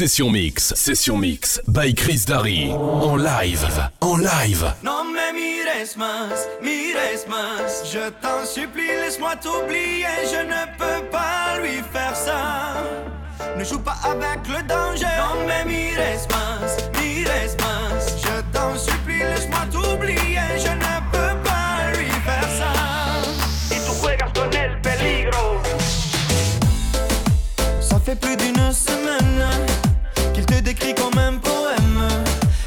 Session Mix by Chris Dary. En live. Non me mires más, je t'en supplie, laisse-moi t'oublier, je ne peux pas lui faire ça. Ne joue pas avec le danger. Non me mires más, je t'en supplie, laisse-moi t'oublier, je ne peux pas lui faire ça. Y tu juegas con el peligro. Ça fait plus d'une semaine qu'il te décrit comme un poème.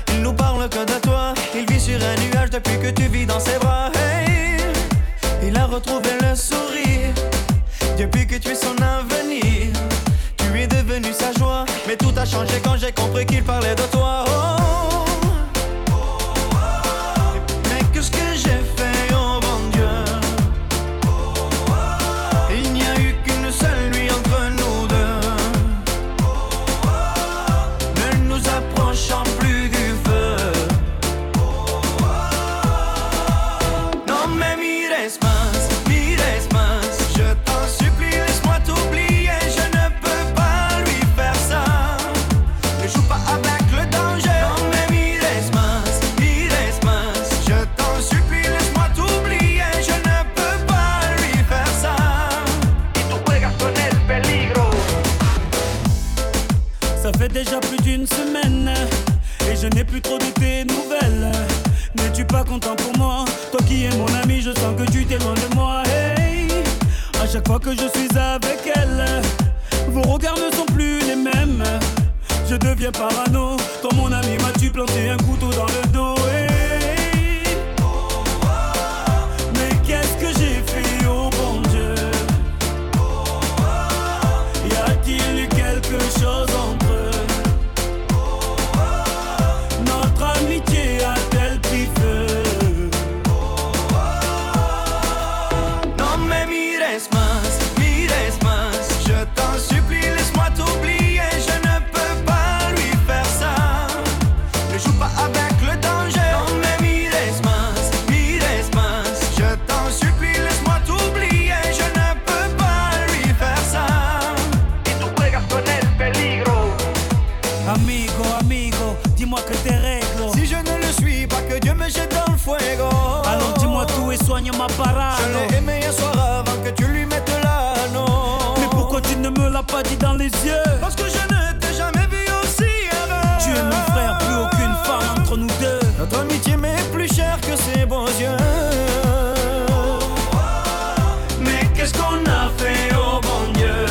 Il nous parle que de toi. Il vit sur un nuage depuis que tu vis dans ses bras. Hey, il a retrouvé le sourire depuis que tu es son avenir. Tu es devenu sa joie, mais tout a changé quand j'ai compris qu'il parlait de toi. Oh, mais qu'est-ce que j'ai fait, oh bon Dieu. Il n'y a eu qu'une seule nuit entre nous. Chante plus du feu. Non me mires más, je t'en supplie, laisse-moi t'oublier, je ne peux pas lui faire ça. Ne joue pas avec le danger. Non me mires más, je t'en supplie, laisse-moi t'oublier, je ne peux pas lui faire ça. Y tu juegas con el peligro. Ça fait déjà plus d'une semaine. Je n'ai plus trop de tes nouvelles. N'es-tu pas content pour moi? Toi qui es mon ami, je sens que tu t'es loin de moi. Hey, à chaque fois que je suis avec elle, vos regards ne sont plus les mêmes. Je deviens parano. Quand mon ami m'a-tu planté un couteau dans le dos. Hey, mais qu'est-ce que j'ai fait, oh bon Dieu? Y a-t-il eu quelque chose entre eux? Ma parano. Je l'ai aimé un soir avant que tu lui mettes l'anneau. Mais pourquoi tu ne me l'as pas dit dans les yeux? Parce que je ne t'ai jamais vu aussi heureux. Tu es mon frère, plus aucune femme entre nous deux. Notre amitié m'est plus chère que ses beaux yeux. Mais qu'est-ce qu'on a fait, oh bon Dieu?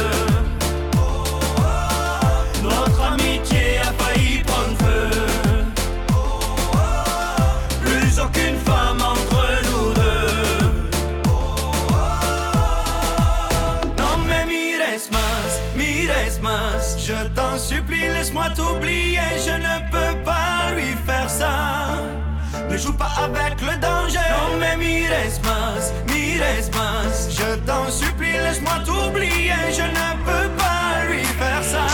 Notre amitié a failli prendre feu. Plus aucune femme entre je t'en supplie, laisse-moi t'oublier, je ne peux pas lui faire ça. Ne joue pas avec le danger. Non me mires más, je t'en supplie, laisse-moi t'oublier, je ne peux pas lui faire ça.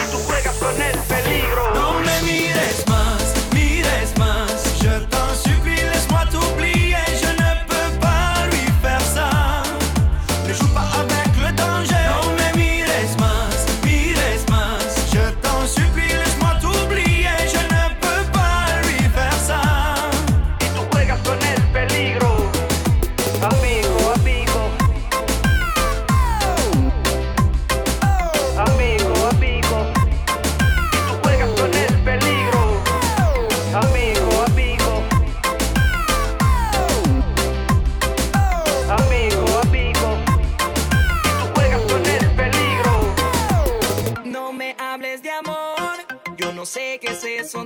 Y tu juegas con el peligro. Non me mires más, je t'en supplie, laisse-moi t'oublier, je ne peux pas lui faire ça. Ne joue pas avec le danger. Non me mires más.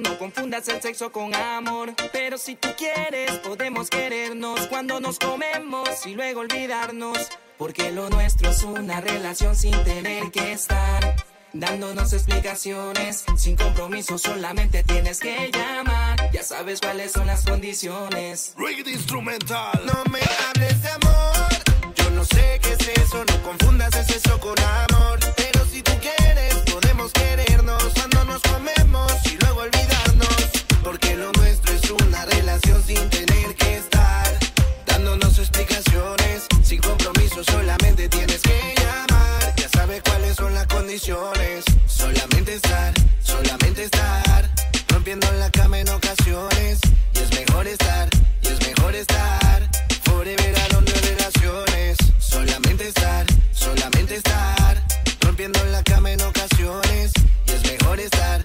No confundas el sexo con amor. Pero si tú quieres, podemos querernos cuando nos comemos y luego olvidarnos. Porque lo nuestro es una relación sin tener que estar dándonos explicaciones. Sin compromiso, solamente tienes que llamar. Ya sabes cuáles son las condiciones. Reggae instrumental. No me hables de amor. Yo no sé qué es eso. No confundas el sexo con amor. Pero si tú quieres, podemos querernos cuando nos comemos y luego olvidarnos. Porque lo nuestro es una relación sin tener que estar dándonos explicaciones. Sin compromiso solamente tienes que llamar. Ya sabes cuáles son las condiciones. solamente estar, rompiendo la cama en ocasiones, y es mejor estar, forever alone en relaciones, solamente estar, rompiendo la cama en ocasiones, y es mejor estar,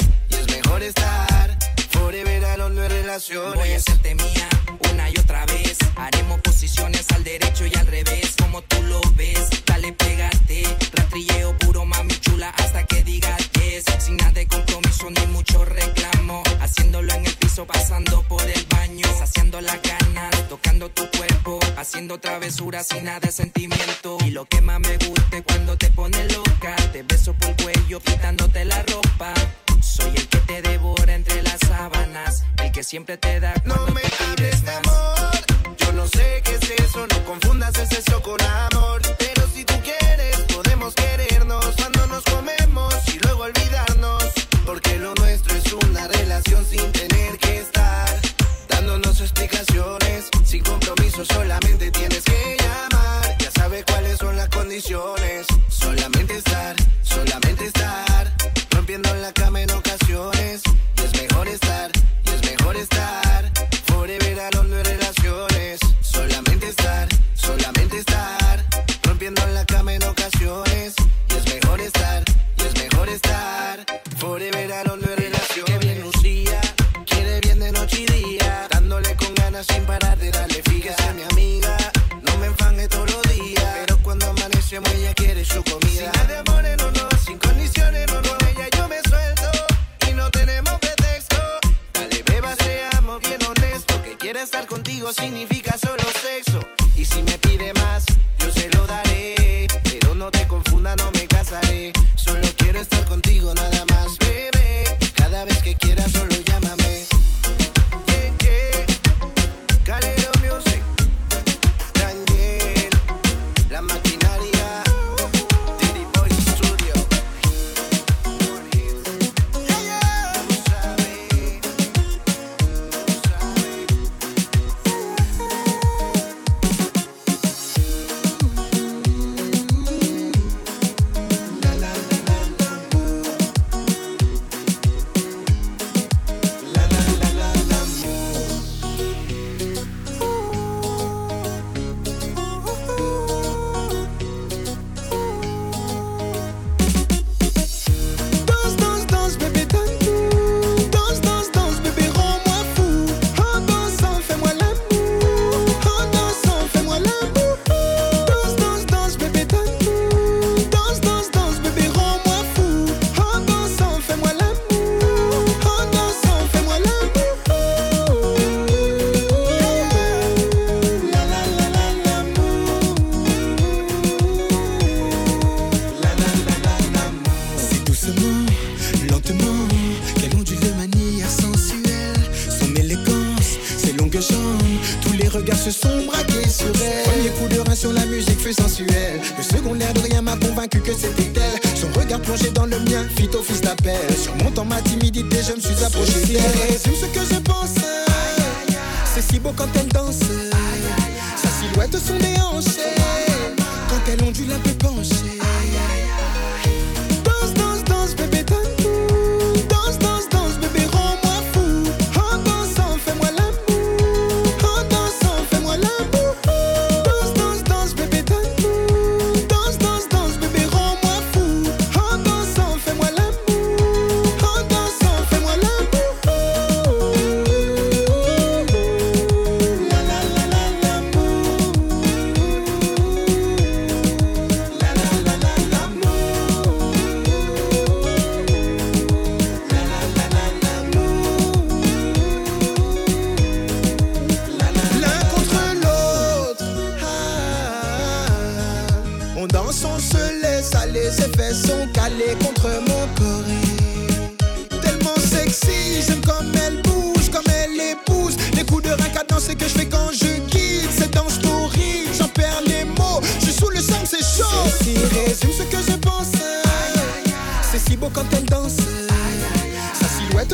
forever alone en relaciones. Voy a hacerte mía una y otra vez, haremos posiciones al derecho y al revés, como tú lo ves, dale pégate, rastrilleo puro mami chula hasta que digas yes, sin nada de compromiso ni mucho reclamo, haciéndolo en el piso, pasando por el baño, saciando la cana, tocando tu cuerpo, haciendo travesuras sin nada de sentimiento, y lo que más me gusta es cuando te pones loca, te beso por el cuello quitándote la ropa, soy el que te devora entre las sábanas, el que siempre te da cuando no me hables de amor, yo no sé qué es eso, no confundas el sexo con amor, pero si tú quieres podemos querernos cuando nos comemos y luego olvidarnos, porque lo nuestro es una relación sin tener que estar dándonos explicaciones, sin compromiso solamente tienes que llamar, ya sabes cuáles son las condiciones, solamente estar, rompiendo la cama en ocasiones, y es mejor estar, forever alone en relaciones, solamente estar, rompiendo la cama en ocasiones, y es mejor estar, forever alone en relaciones. Que bien Lucía, quiere bien de noche y día, dándole con ganas sin parar de darle figa, que sea mi amiga, no me enfangue todos los días, pero cuando amanecemos ella quiere su comida, sin nada de amores no, no, sin condiciones no, no. Estar contigo significa solo sexo, y si me pide más, yo se lo daré, pero no te confundas, no me casaré, solo quiero estar contigo nada más, bebé, cada vez que quieras solo llámame. Yeah, yeah. Calero Music, Daniel, la maquinaria, Diddy Boy Studio.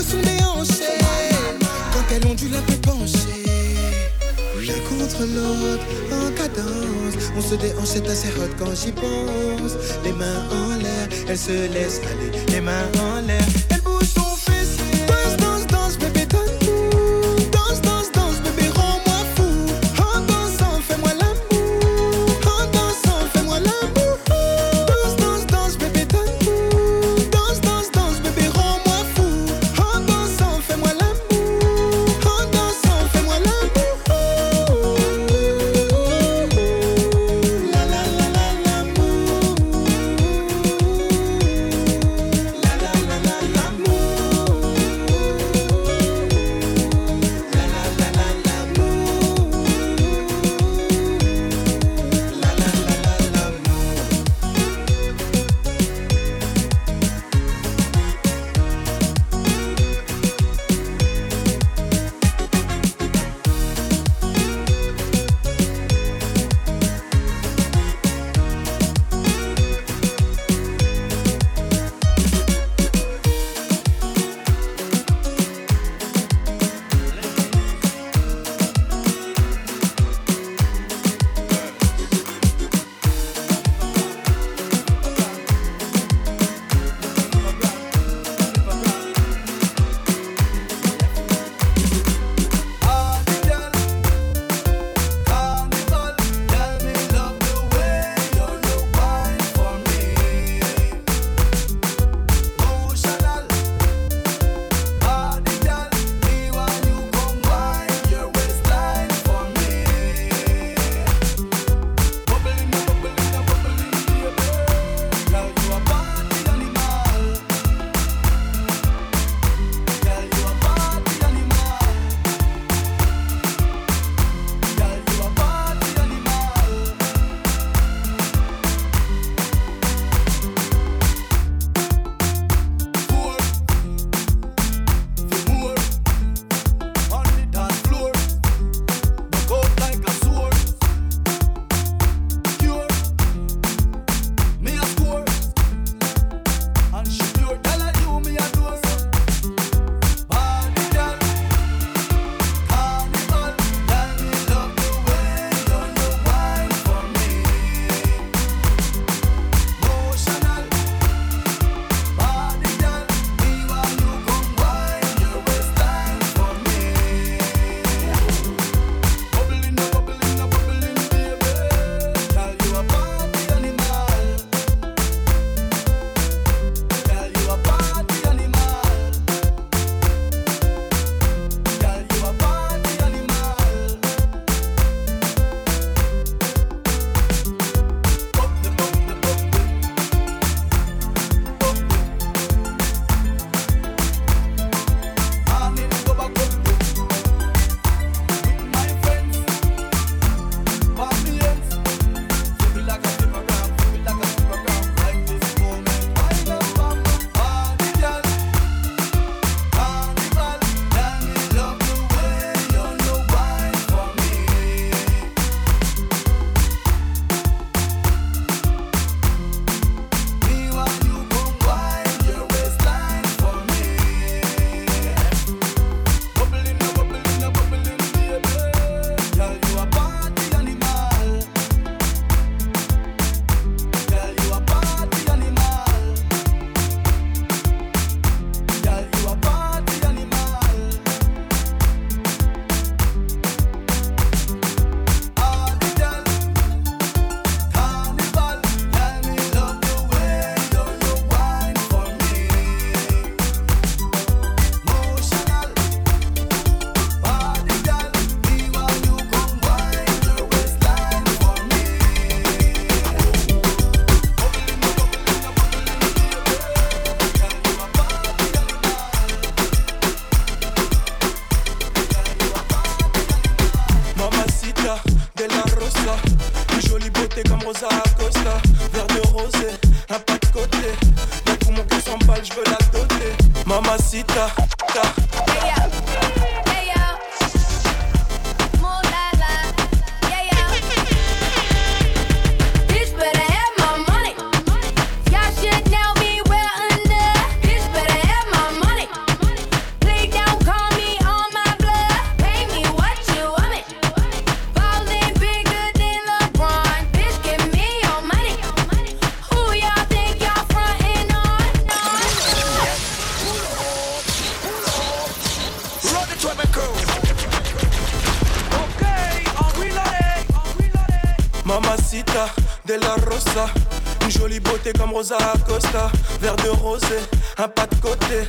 Son déhanché, quand elle ondule un peu penchée. l'un contre l'autre, en cadence. On se déhanche, c'est assez hot quand j'y pense. Les mains en l'air, elle se laisse aller. Les mains en l'air, elle bouge son fils. Danse, danse, danse, bébé, donne-nous. Danse, danse, danse, bébé, rends-moi fou. En dansant, fais-moi l'amour. En dansant, fais-moi l'amour. Danse, danse, danse, bébé, donne-nous. Danse, danse, danse, bébé, rends-moi fou. En dansant, fais-moi l'amour. En dansant, fais-moi l'amour. La la la la l'amour. La la la la l'amour. La la la la l'amour. La la la la l'amour. Mamacita de la Rosa, plus jolie beauté comme Rosa Acosta. Verre de rosé, un pas de côté. D'un coup mon cœur s'emballe, je veux la doter. Mamacita, ta. Hey yo, hey yo, mon la la, yeah yo. Bitch better have my money. Y'all should tell me where under. Bitch better have my money. Please don't call me on my blood. Pay me what you want me. de la Rosa. Une jolie beauté comme Rosa Acosta. Verre de rosé, un pas de côté.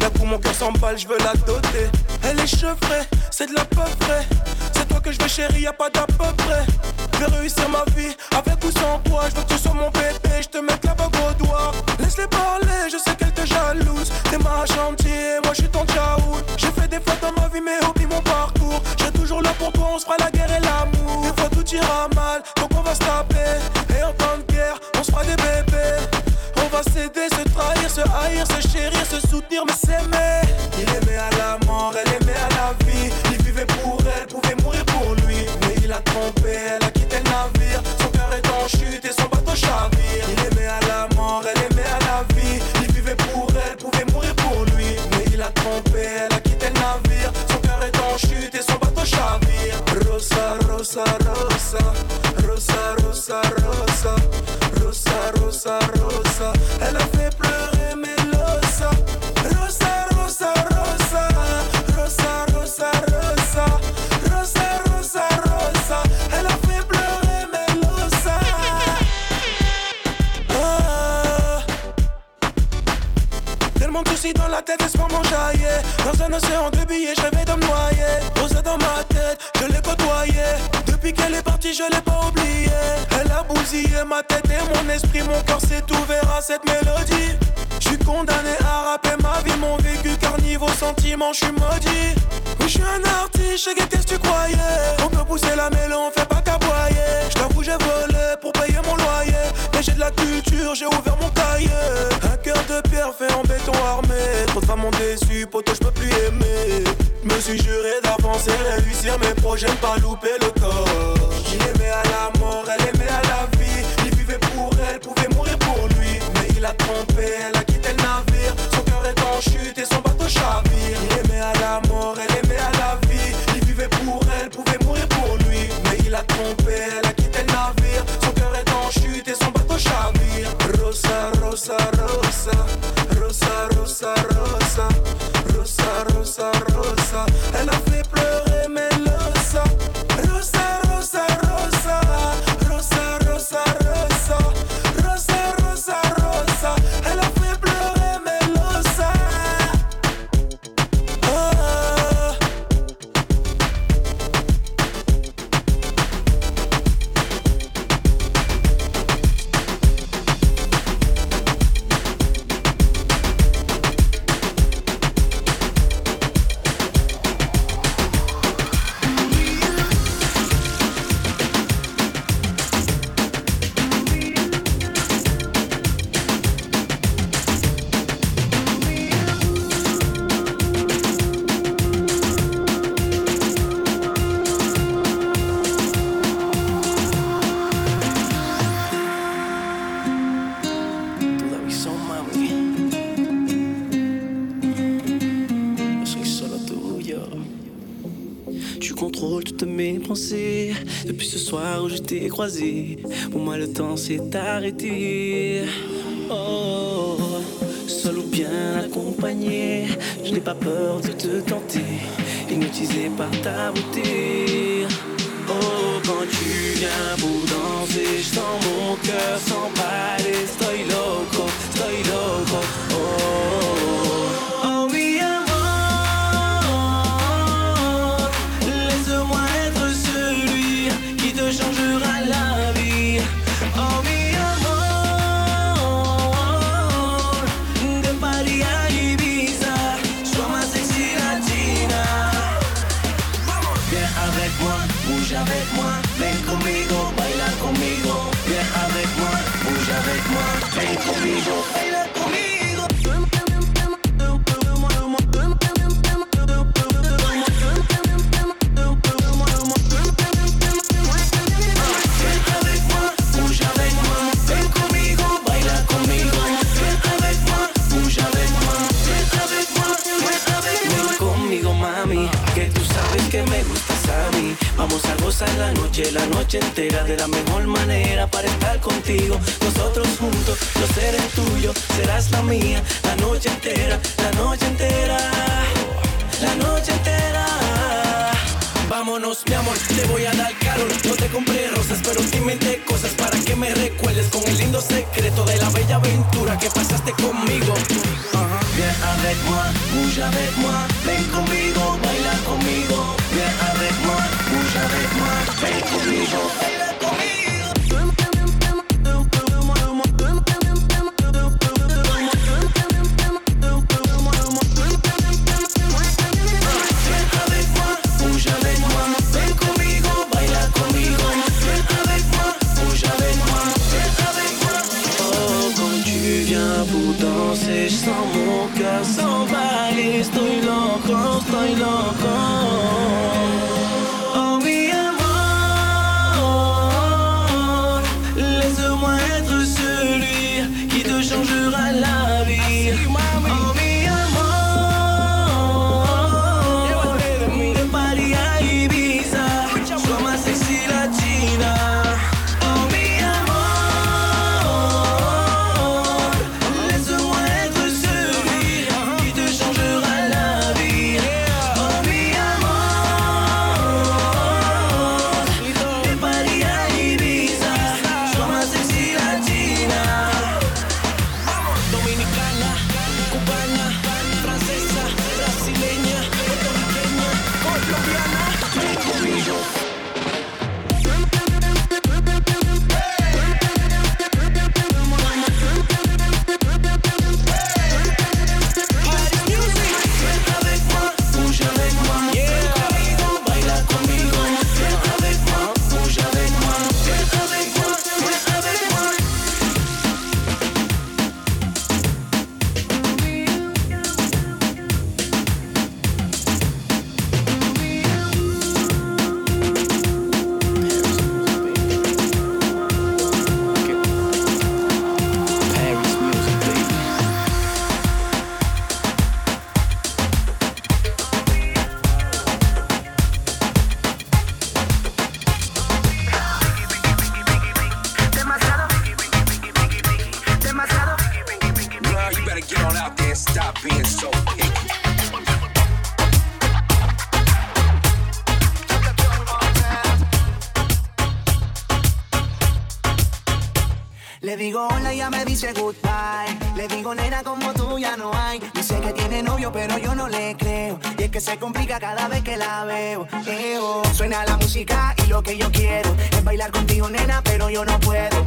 D'un coup mon cœur s'emballe, je veux la doter. Elle est chevrée, c'est de la peu près. C'est toi que je veux chérie, y'a pas d'à peu près. Je vais réussir ma vie, avec ou sans toi. Je veux que tu sois mon bébé, je te mette la bague au doigt. Laisse-les parler, je sais qu'elle te jalouse. T'es ma chantier, moi je suis ton tchaout. J'ai fait des fautes dans ma vie mais oublie mon parcours. J'ai toujours là pour toi, on se fera la guerre et l'amour. Des fois tout ira mal, donc on va se taper. Et en temps de guerre, on se fera des bébés. On va s'aider, se trahir, se haïr, se chérir, se soutenir, mais s'aimer. Il aimait à la mort, elle aimait à la vie. Il vivait pour elle, pouvait mourir pour lui. Mais il a trompé, elle a quitté le navire. Son cœur est en chute et son bateau chavire. Il aimait à la mort, elle aimait à la vie. Il vivait pour elle, pouvait mourir pour lui. Mais il a trompé, elle a quitté le navire. Son cœur est en chute et son bateau chavire. Rosa, rosa, rosa. Rosa, rosa, rosa. Rosa, rosa, rosa. Elle a fait pleurer Melosa. Rosa, rosa, rosa. Rosa, rosa, rosa. Rosa, rosa, rosa. Elle a fait pleurer Melosa. Ah. Tellement de soucis dans la tête, espoir m'enjaillait. Dans un océan de billets, je rêvais de me noyer. Rosa dans ma tête, je l'ai côtoyée. Depuis qu'elle est partie, je l'ai pas oubliée. Elle a bousillé ma tête et mon esprit. Mon cœur s'est ouvert à cette mélodie. Je suis condamné à rapper ma vie, mon vécu. Car niveau sentiment, je suis maudit. Oui, je suis un artiste, je sais qu'est-ce que tu croyais. On peut pousser la mêlée, on fait pas caboyer. Je t'avoue, j'ai volé pour payer mon loyer. Mais j'ai de la culture, j'ai ouvert mon cahier. Un cœur de pierre fait en béton armé. Trop de femmes ont déçu, poto, je peux plus aimer. Me suis juré d'avancer, réussir mes projets, pas louper le corps. Il aimait à la mort, elle aimait à la vie. Il vivait pour elle, pouvait mourir pour lui. Mais il a trompé, elle a quitté le navire. Son cœur est en chute et son bateau chavire. Il aimait à la mort, elle aimait à la vie. Il vivait pour elle, pouvait mourir pour lui. Mais il a trompé, elle a quitté le navire. Son cœur est en chute et son bateau chavire. Rosa, rosa, rosa. Rosa, rosa, rosa. Rosa, rosa, rosa. Elle a fait pleurer Melosa. Rosa, rosa, rosa. Rosa, rosa, rosa. Rosa, rosa, rosa. Elle a fait pleurer Melosa. Ah. Depuis ce soir où je t'ai croisé, pour moi le temps s'est arrêté. Oh, seul ou bien accompagné, je n'ai pas peur de te tenter, hypnotisé par ta beauté. Oh, quand tu viens pour danser, je sens mon cœur s'emballer. Estoy loco, estoy loco. Oh, oh, oh. Avec moi, ven conmigo, baila conmigo. Viens avec moi, bouge avec moi, ven conmigo, baila conmigo. Vamos a gozar la noche entera de la mejor manera para estar contigo. Nosotros juntos, yo seré tuyo, serás la mía. La noche entera, la noche entera, la noche entera. Vámonos, mi amor, amor, te voy a dar calor. No te compré rosas, pero te inventé cosas para que me recuerdes con el lindo secreto de la bella aventura que pasaste conmigo. Viens avec moi, bouge avec moi, ven conmigo, baila conmigo. Viens avec moi, bouge avec moi, ven conmigo, baila conmigo. Je sens mon cœur s'emballer, estoy loco, oh mi amor, laisse-moi être celui qui te changera la vie, oh mi amor, de Paris à Ibiza, sois ma sexy latina. Le digo hola y ya me dice goodbye. Le digo nena como tú ya no hay. Dice que tiene novio pero yo no le creo. Y es que se complica cada vez que la veo. Suena la música y lo que yo quiero es bailar contigo nena pero yo no puedo.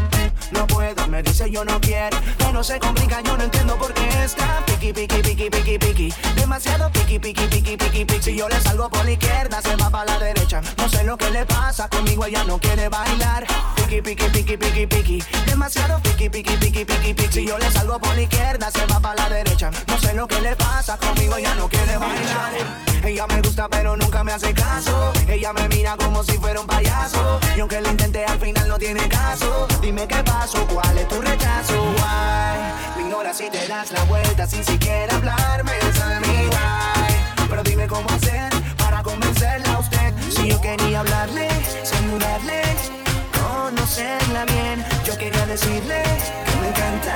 No puedo, me dice yo no quiero. Pero se complica, yo no entiendo por qué está piqui, piqui, piqui, piqui, piqui. Demasiado piqui, piqui, piqui, piqui, piqui. Si yo le salgo por la izquierda se va para la derecha. No sé lo que le pasa, conmigo ella no quiere bailar. Piqui, piqui, piqui, piqui, piqui. Demasiado piqui, piqui, piqui, piqui, piqui. Si yo le salgo por la izquierda, se va para la derecha. No sé lo que le pasa, conmigo ya no quiere bailar. Ella me gusta pero nunca me hace caso. Ella me mira como si fuera un payaso. Y aunque lo intenté al final no tiene caso. Dime qué pasó, cuál es tu rechazo. Why, me ignoras si te das la vuelta sin siquiera hablarme de mí. Why, pero dime cómo hacer para convencerla a usted. Si yo quería hablarle, saludarle, conocerla bien, yo quería decirle que me encanta.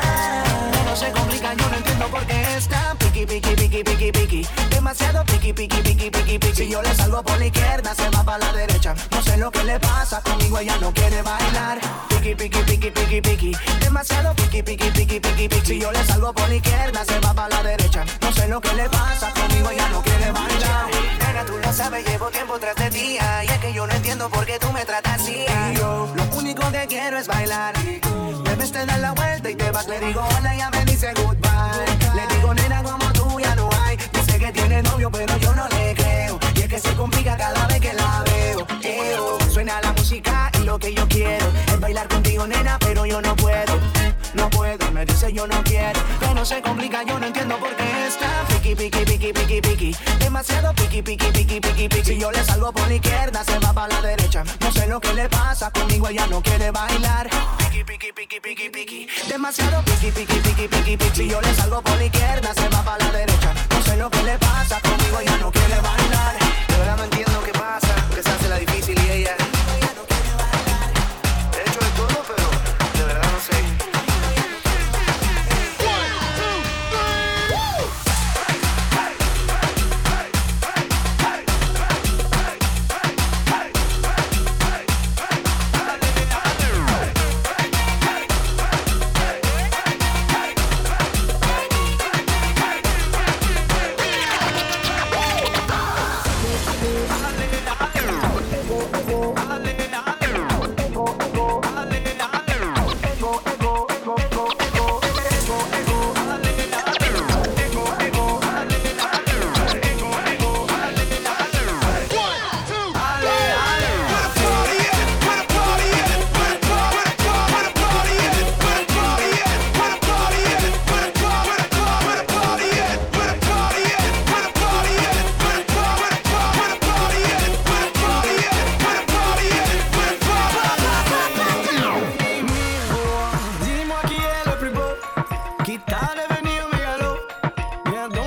Todo se complica, yo no entiendo por qué está piqui, piqui, piqui, piqui, piqui. Demasiado piqui, piqui, piqui, piqui, piqui. Si yo le salgo por la izquierda, se va para la derecha. No sé lo que le pasa, conmigo ella no quiere bailar. Piqui, piqui, piqui, piqui, piqui. Demasiado piqui, piqui, piqui, piqui, piqui. Si yo le salgo por la izquierda, se va para la derecha. No sé lo que le pasa, conmigo ella no quiere bailar. Nena, tú lo sabes, llevo tiempo tras de día. Y es que yo no entiendo por qué tú me tratas así. Lo único que quiero es bailar. Debes te dar la vuelta y te vas. Le digo hola y ya me dice goodbye. Le digo nena como tú ya no hay. Dice que tiene novio pero yo no le creo. Y es que se complica cada vez que la veo. Suena la música y lo que yo quiero es bailar contigo nena pero yo no puedo. No puedo, me dice yo no quiero. Pero se complica, yo no entiendo por qué está piqui, piqui, piqui, piqui, piqui. Demasiado piqui, piqui, piqui, piqui, piqui. Si yo le salgo por la izquierda, se va para la derecha. No sé lo que le pasa, conmigo ella no quiere bailar. Piqui, piqui, piqui, piqui, piqui. Demasiado piqui, piqui, piqui, piqui, piqui. Si yo le salgo por la izquierda, se va para la derecha. No sé lo que le pasa, conmigo ella no quiere bailar. De verdad no entiendo qué pasa, que se hace la difícil y ella no quiere bailar. He hecho de todo, pero de verdad no sé.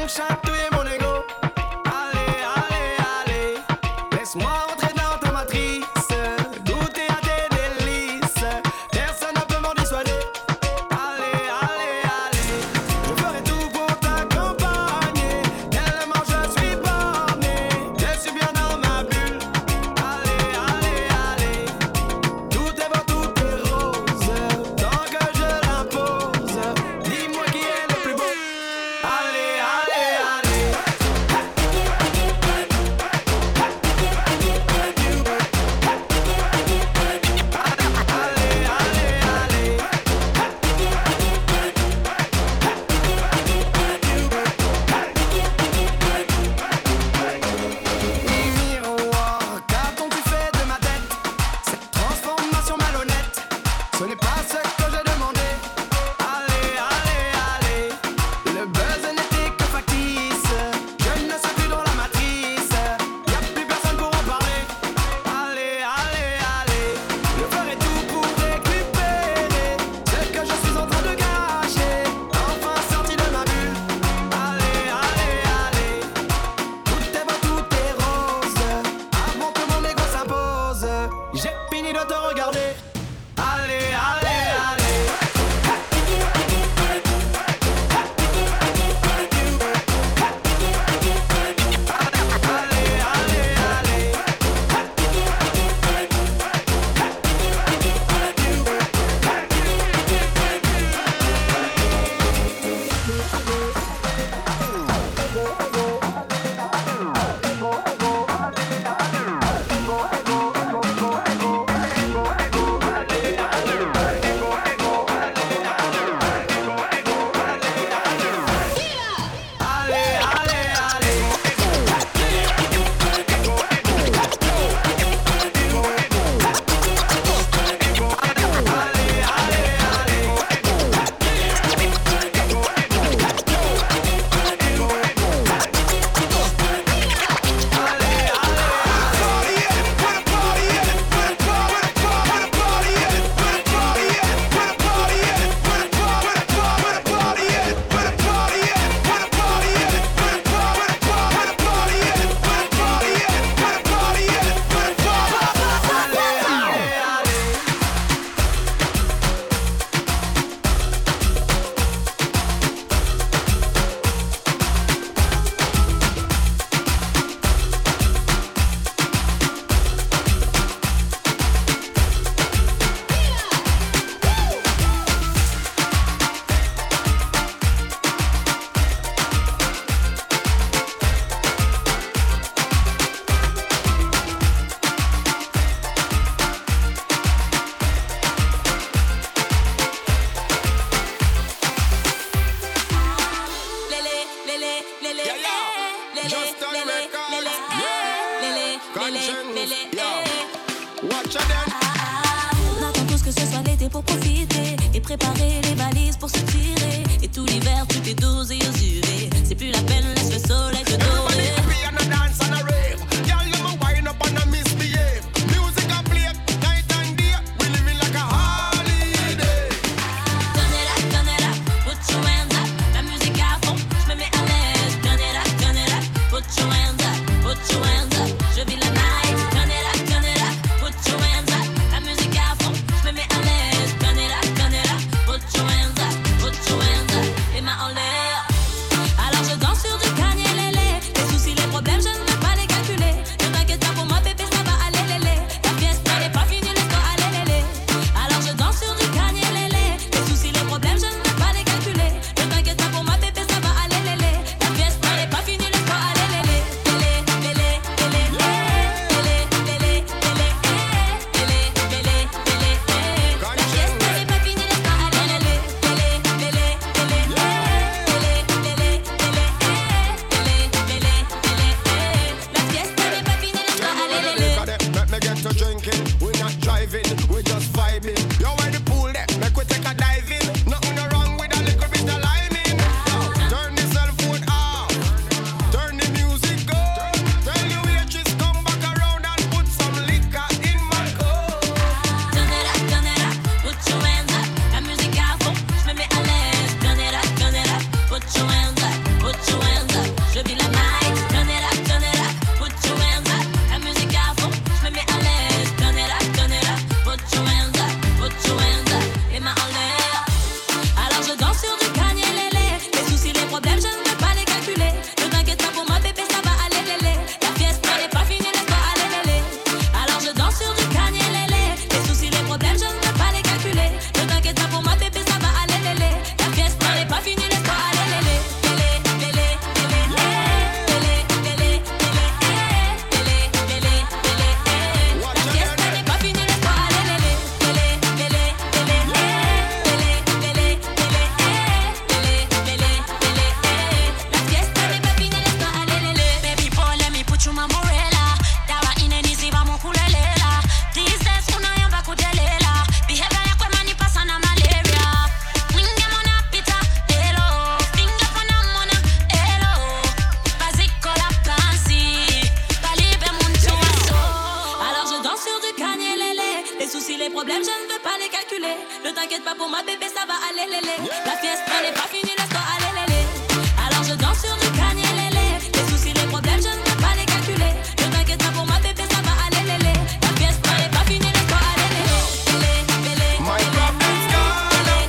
Alors je t'inquiète pas pour ma bébé, ça va aller, lélé. La fiesta n'est pas finie, laisse-toi aller, lélé. Alors je danse sur du canier, lélé. Les soucis, les problèmes, je ne peux pas les calculer. Ne t'inquiète pas pour ma bébé, ça va aller, lélé. La fiesta n'est pas finie, laisse-toi aller, lélé. Lélé, lélé, lélé, lélé. La fiesta n'est pas finie, laisse-toi aller, lélé. Lélé, lélé,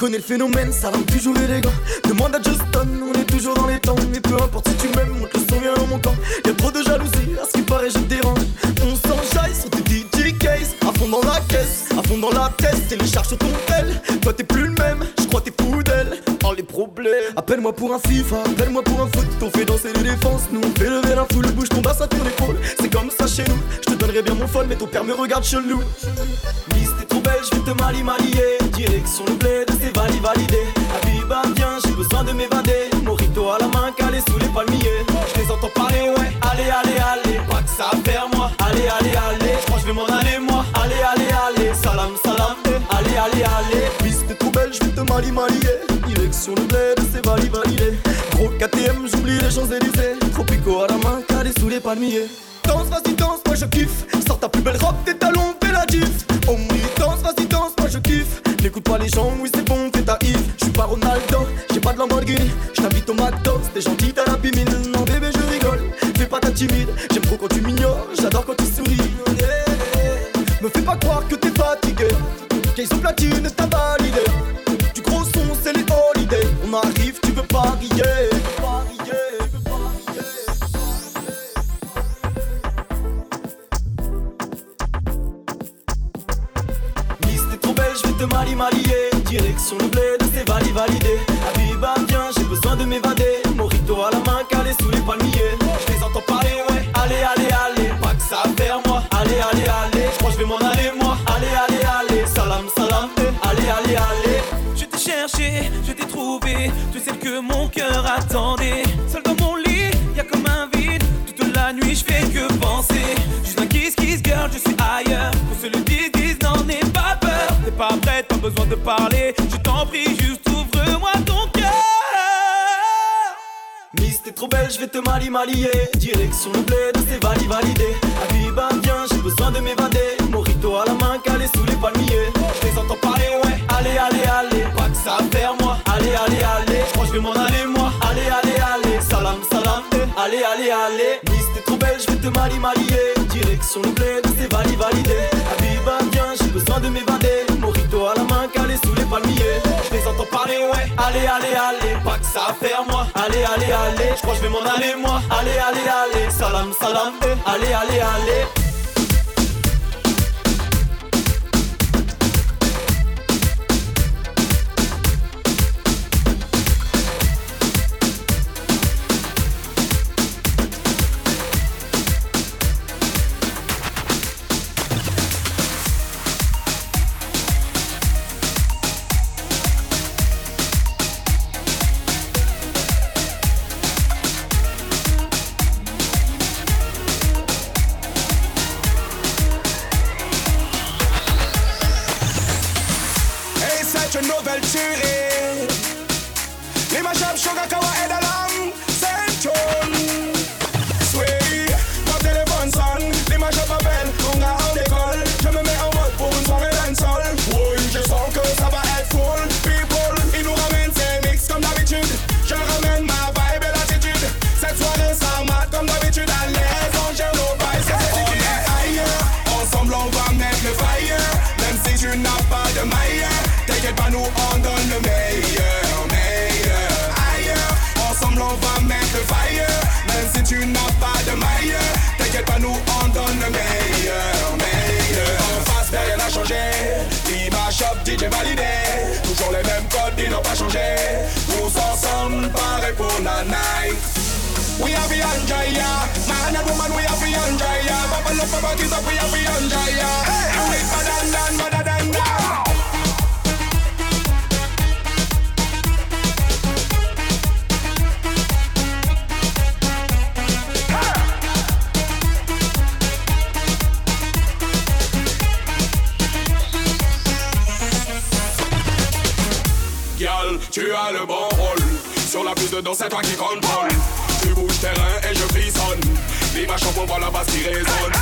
connais le phénomène, ça rend toujours élégant. Demande à Justin, on est toujours dans les temps. Mais peu importe si tu m'aimes, montre le son vient en montant. Y'a trop de jalousie, à ce qui paraît je dérange. On s'enjaille sur tes DJ case, à fond dans la caisse, à fond dans la tête. Télécharge sur ton tel, toi t'es plus le même. J'crois t'es fou d'elle, oh les problèmes. Appelle-moi pour un FIFA, appelle-moi pour un foot. On fait danser les défenses, nous on fait lever la foule. Bouge ton bassin, tourne l'épaule, c'est comme ça chez nous. J'te donnerai bien mon fun, mais ton père me regarde chelou. Miss, t'es trop belle, j'vais te mali-malier. Direction le blé de ces validés. Habiba, viens, j'ai besoin de m'évader. Morito à la main, calé sous les palmiers. Je les entends parler, ouais, allez, allez, allez. Pas que ça à faire, moi, allez, allez, allez. J'crois j'vais m'en aller, moi, allez, allez, allez. Salam, salam, allez, allez, allez. Miss, t'es trop belle, j'vais te mali-malier. Direction le blé de ces validés. Gros KTM, j'oublie les Champs-Élysées. Tropico à la main, calé sous les palmiers. Danse, vas-y, danse, moi je kiffe. Sors ta plus belle robe, tes talons, fais la gif. Oh oui, danse, vas-y, danse, moi je kiffe. N'écoute pas les gens, oui c'est bon, fais ta if. J'suis pas Ronaldo, j'ai pas de Lamborghini. J't'invite au McDonald's, t'es gentil, t'as la bimine. Non bébé, je rigole, fais pas ta timide. J'aime trop quand tu m'ignores, j'adore quand tu souris. Me fais pas croire que t'es fatigué. Kaiso Platine, t'as validé. Du gros son, c'est les holidays. On arrive, tu veux parier. Mali-malier, direction le blé de ces validés. Habiba, viens, j'ai besoin de m'évader. Morito à la main, calé sous les palmiers. Je les entends parler, ouais, allez, allez, allez. Pas que ça à faire, moi, allez, allez, allez. J'crois j'vais m'en aller, moi, allez, allez, allez. Salam, salam, allez, allez, allez. Je t'ai cherché, je t'ai trouvé. Tu sais que mon cœur attendait. Seul dans mon lit, y'a comme un vide. Toute la nuit, j'fais que penser. Juste un kiss-kiss girl, je suis ailleurs. Qu'on se le dise, n'en ai pas peur. T'es pas prête, pas besoin de parler. Je t'en prie, juste ouvre-moi ton cœur. Miss, t'es trop belle, je vais te mali-malier. Direction le blé de ces validés. Habiba, viens, j'ai besoin de m'évader. Morito à la main, calé sous les palmiers. Je les entends parler, ouais, allez, allez, allez. Pas que ça à faire, moi, allez, allez, allez. J'crois j'vais m'en aller, moi, allez, allez, allez. Salam, salam, allez, allez, allez. Miss, t'es trop belle, je vais te mali-malier. Direction le blé de ces validés. Habiba, viens, j'ai besoin de m'évader. À la main calée sous les palmiers. Je les entends parler, ouais, allez, allez, allez. Pas que ça à faire, moi, allez, allez, allez. Je crois je vais m'en aller, moi, allez, allez, allez. Salam, salam, allez, allez, allez. DJ Validé, toujours les mêmes codes, ils n'ont pas changé. Tous ensemble, pareil pour la night. We have the enjoy ya, man and woman, we have the enjoy ya. Papa love, papa kiss up, we have the enjoy ya. Hey, badan, badan, badan, badan. Tu as le bon rôle. Sur la piste de danse, c'est toi qui contrôle. Tu bouges terrain et je frissonne. Les machins pour voir la basse qui résonne.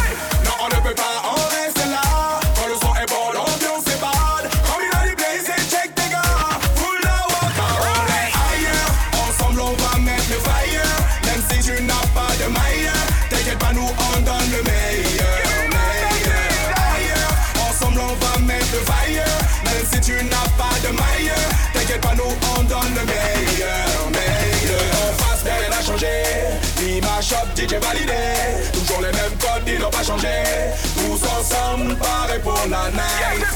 Non, on ne peut pas en rester là. Quand le son est bon, l'ambiance est bad. Comme il a dit, blaze et check tes gars. Full la waka, on est ailleurs. Ensemble, on va mettre le fire. Même si tu n'as pas de maille, t'inquiète pas, nous on donne le meilleur. Meilleur. Ailleurs, ensemble, on va mettre le fire. Même si tu n'as pas de maille. DJ Validé. Toujours les mêmes codes, ils n'ont pas changé. Tous ensemble, parés pour la night.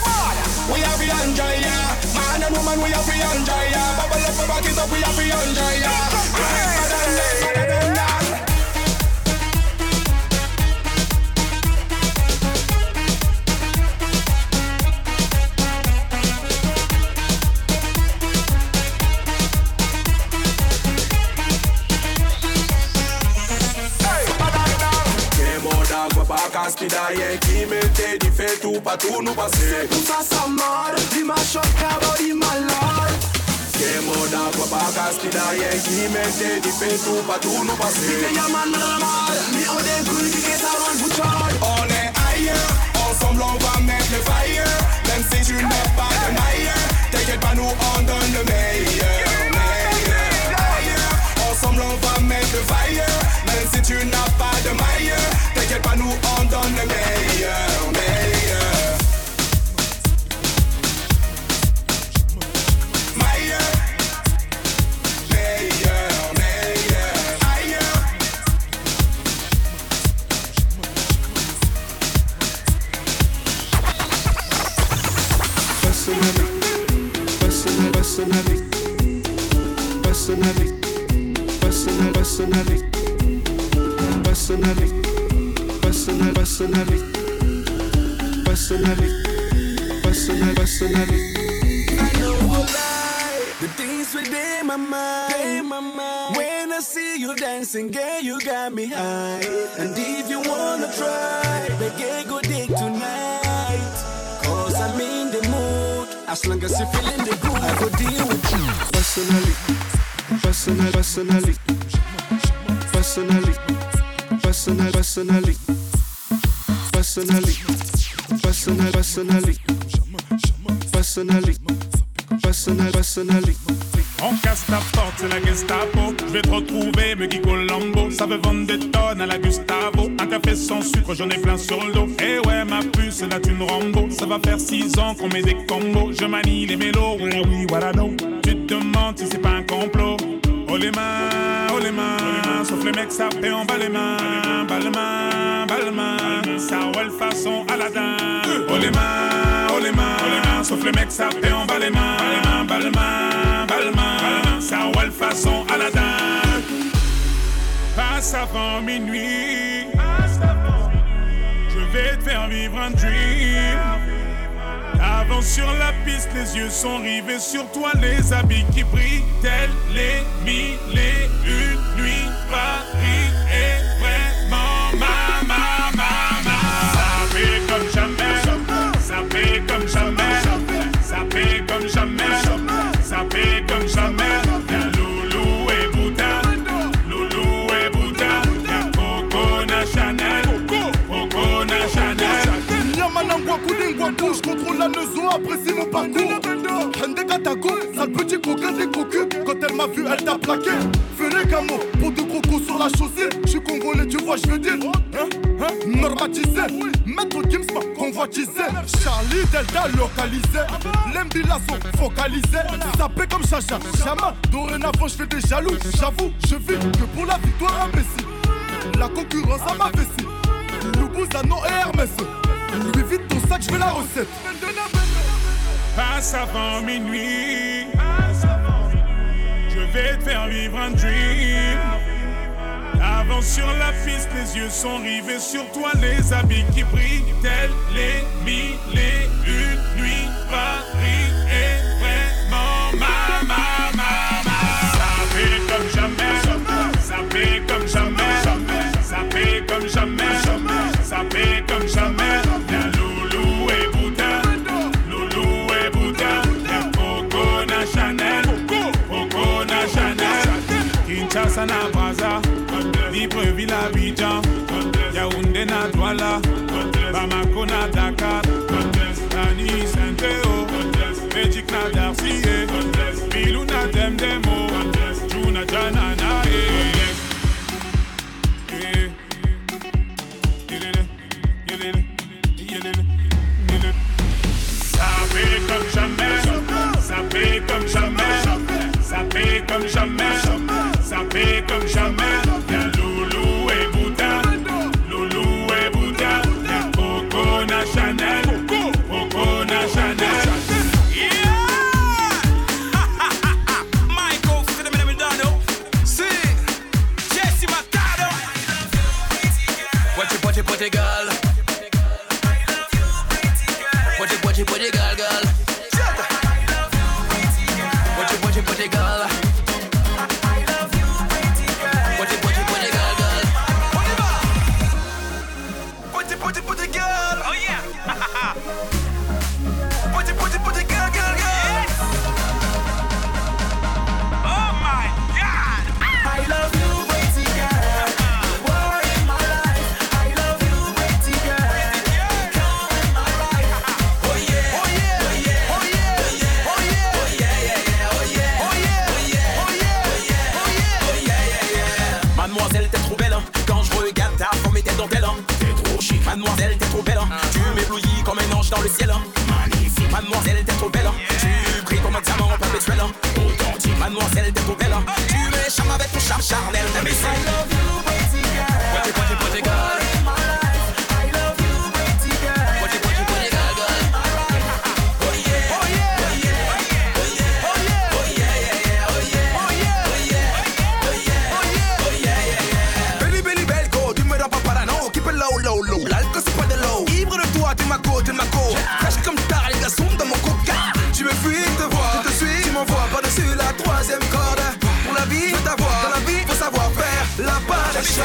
We are the enjoy ya. Man and woman, we are the enjoy ya. Bubble up, bubble it up, we are the enjoy ya. Qui mettait du fait tout, pas tout nous passer. C'est tout ça, ça mord, du macho cabot, du malade. Des modas, quoi, pas casse qui derrière. Qui mettait du fait tout, pas tout nous passer. C'est yaman normal, mais on est cool, qui est ça, on bouchard. On est ailleurs, ensemble on va mettre le fire. Même si tu n'es pas de mailleur, t'inquiète pas, nous on donne le meilleur. Meilleur, ailleurs, ensemble on va mettre le fire. Même si tu n'as pas de mailleur, t'inquiète pas, nous on donne le meilleur, meilleur. Meilleur, meilleur, meilleur. Ailleurs. Personality. I know a lie. The things within my mind. When I see you dancing, girl, you got me high. And if you wanna try, baby, go dig tonight. 'Cause I'm in the mood. As long as you feeling the groove, I go deal with you. Personality. On casse ta porte, c'est la Gestapo. Je vais te retrouver, McGee Colombo. Ça veut vendre des tonnes à la Gustavo. Un café sans sucre, j'en ai plein sur le dos. Eh ouais, ma puce, c'est la thune Rambo. Ça va faire 6 ans qu'on met des combos. Je manie les mélos, ouais, oui, voilà, non. Tu te demandes si c'est pas un complot. Oh les mains, sauf les mecs, ça fait en bas les mains. Balmain, ça roule façon Aladin. Oh les mains, sauf les mecs, ça fait en bas les mains. Balmain, ça roule façon Aladin. Passe avant minuit, je vais te faire vivre un dream. Avant sur la piste, les yeux sont rivés sur toi, les habits qui brillent, tels les mille et une nuits. Paris est vraiment ma. Ça fait comme jamais, ça fait comme jamais, ça fait comme jamais, ça fait comme jamais. Viens Loulou et Bouddha, viens Coco Chanel, Coco Chanel. Tous contrôle la leçon, apprécie mon parcours. Hende Katako, sale petit coquin des cocus. Quand elle m'a vu, elle t'a plaqué. Venez Camo, pour de crocos sur la chaussée. J'suis congolais, tu vois, j'veux dire. Normatisé, maître Gims m'a convoitisé. Charlie Delta localisé. L'embilasso focalisé. Sapé comme Chacha Jamal. Dorénavant, j'fais des jaloux. J'avoue, je vis que pour la victoire à Messi. La concurrence à ma vessie. Loubouzanon et Hermès. Lui vite ton sac, je veux la recette. Passe avant minuit, je vais te faire vivre un dream. Avant sur la piste, les yeux sont rivés sur toi, les habits qui brillent, tels les mille et une nuits. Paris est vraiment ma. Ça fait comme jamais, ça fait comme jamais, ça fait comme jamais, ça fait comme jamais. Kinshasa na Braza, Libreville Abidjan, Yaoundé na Douala, Bamako na Dakar, Tani Saint-Théo, Belgique na Darcy, Bilou na Demdemo, Juna Janana. Ça fait comme jamais, ça fait comme jamais, y'a Loulou et Bouddha. mademoiselle, t'es trop belle. Tu m'éblouis comme un ange dans le ciel. Magnifique, mademoiselle, t'es trop belle. Tu brilles comme un diamant perpétuel. Authentique, mademoiselle, t'es trop belle. Tu m'échappes avec ton charme charnel. I love you, baby girl. Pointé, girl. Show.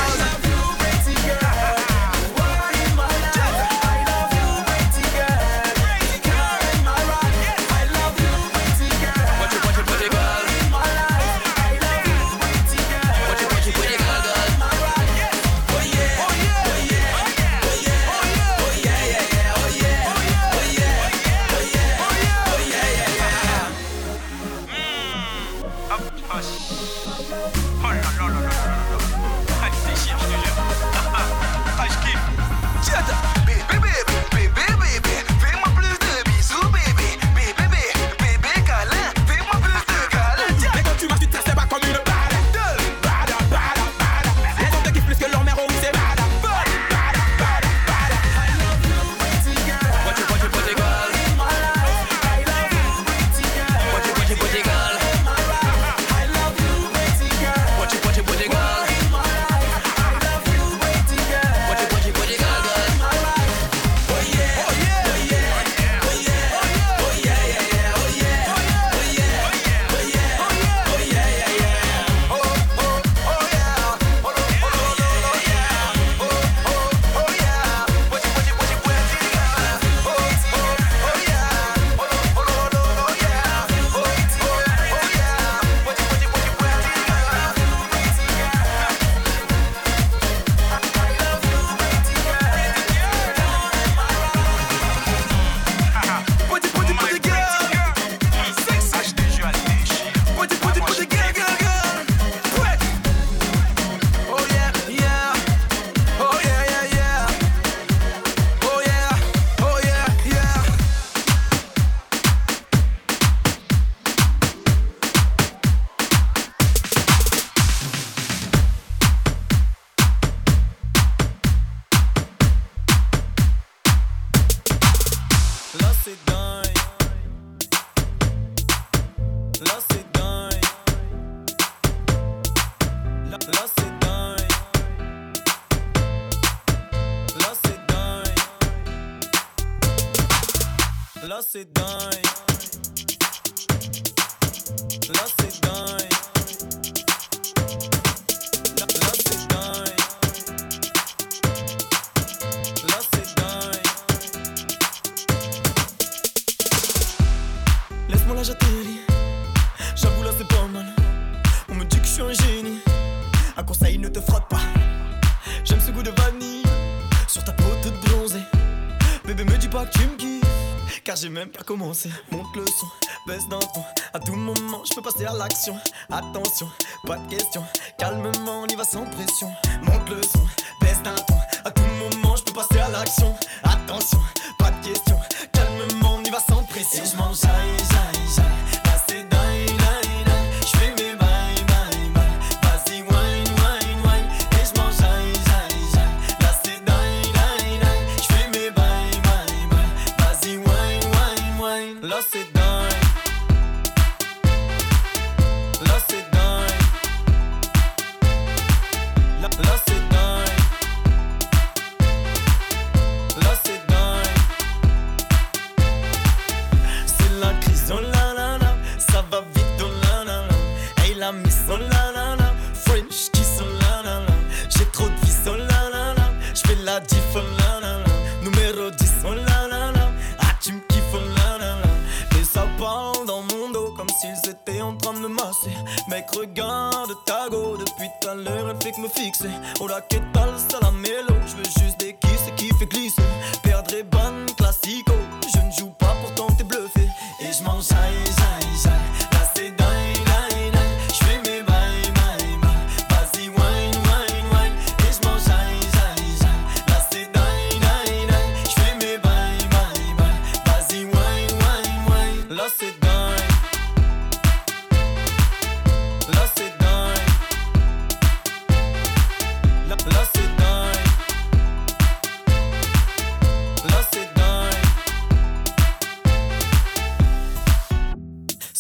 J'ai même pas commencé, monte le son, baisse d'un ton. À tout moment, je peux passer à l'action. Attention, pas de question, calmement, on y va sans pression. Monte le son, baisse d'un ton. À tout moment, je peux passer à l'action. Attention, pas de question, calmement, on y va sans pression. Et je m'en jaille.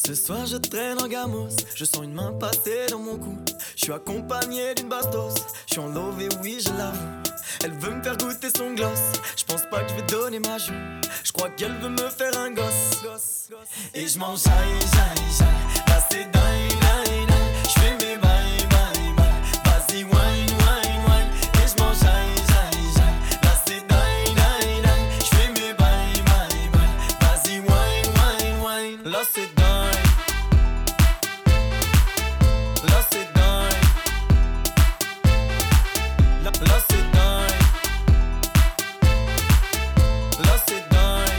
Ce soir je traîne en gamos, je sens une main passer dans mon cou. Je suis accompagné d'une bastos, je suis en love et oui je l'avoue. Elle veut me faire goûter son gloss, je pense pas que je vais donner ma joue. Je crois qu'elle veut me faire un gosse. Et je m'en jaille, là c'est dingue. Je fais mes bye, vas-y wine. Et je m'en jaille, là c'est dingue. Je fais mes bye, vas-y wine. Là c'est dingue. Là c'est dingue. Là c'est dingue.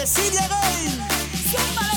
Cecilia Gay. Súpale.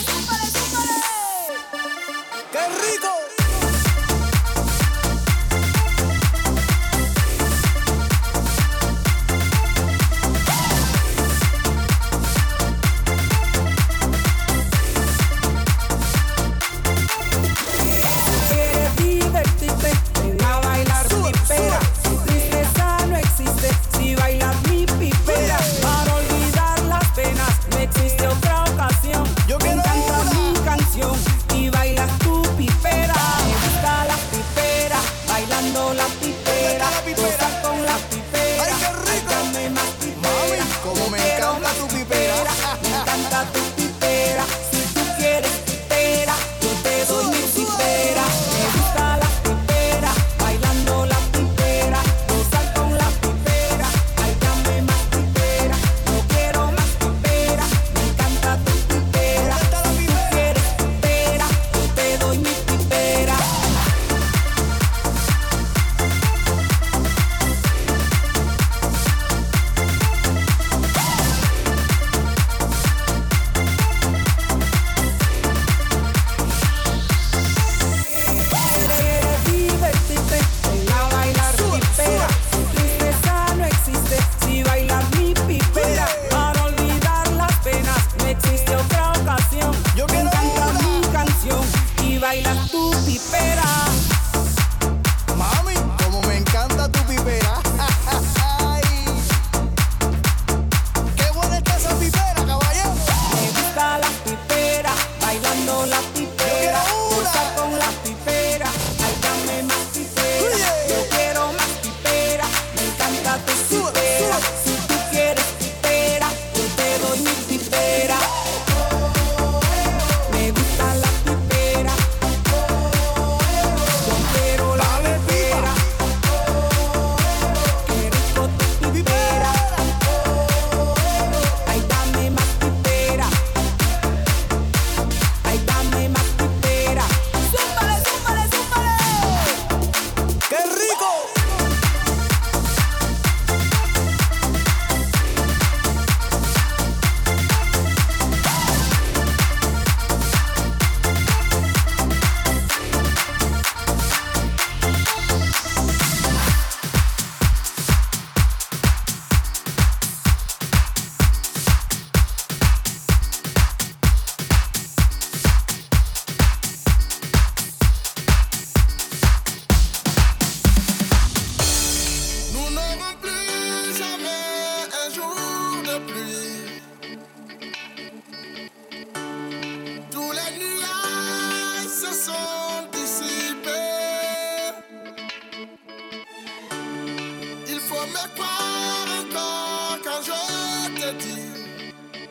te dire,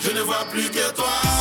je ne vois plus que toi.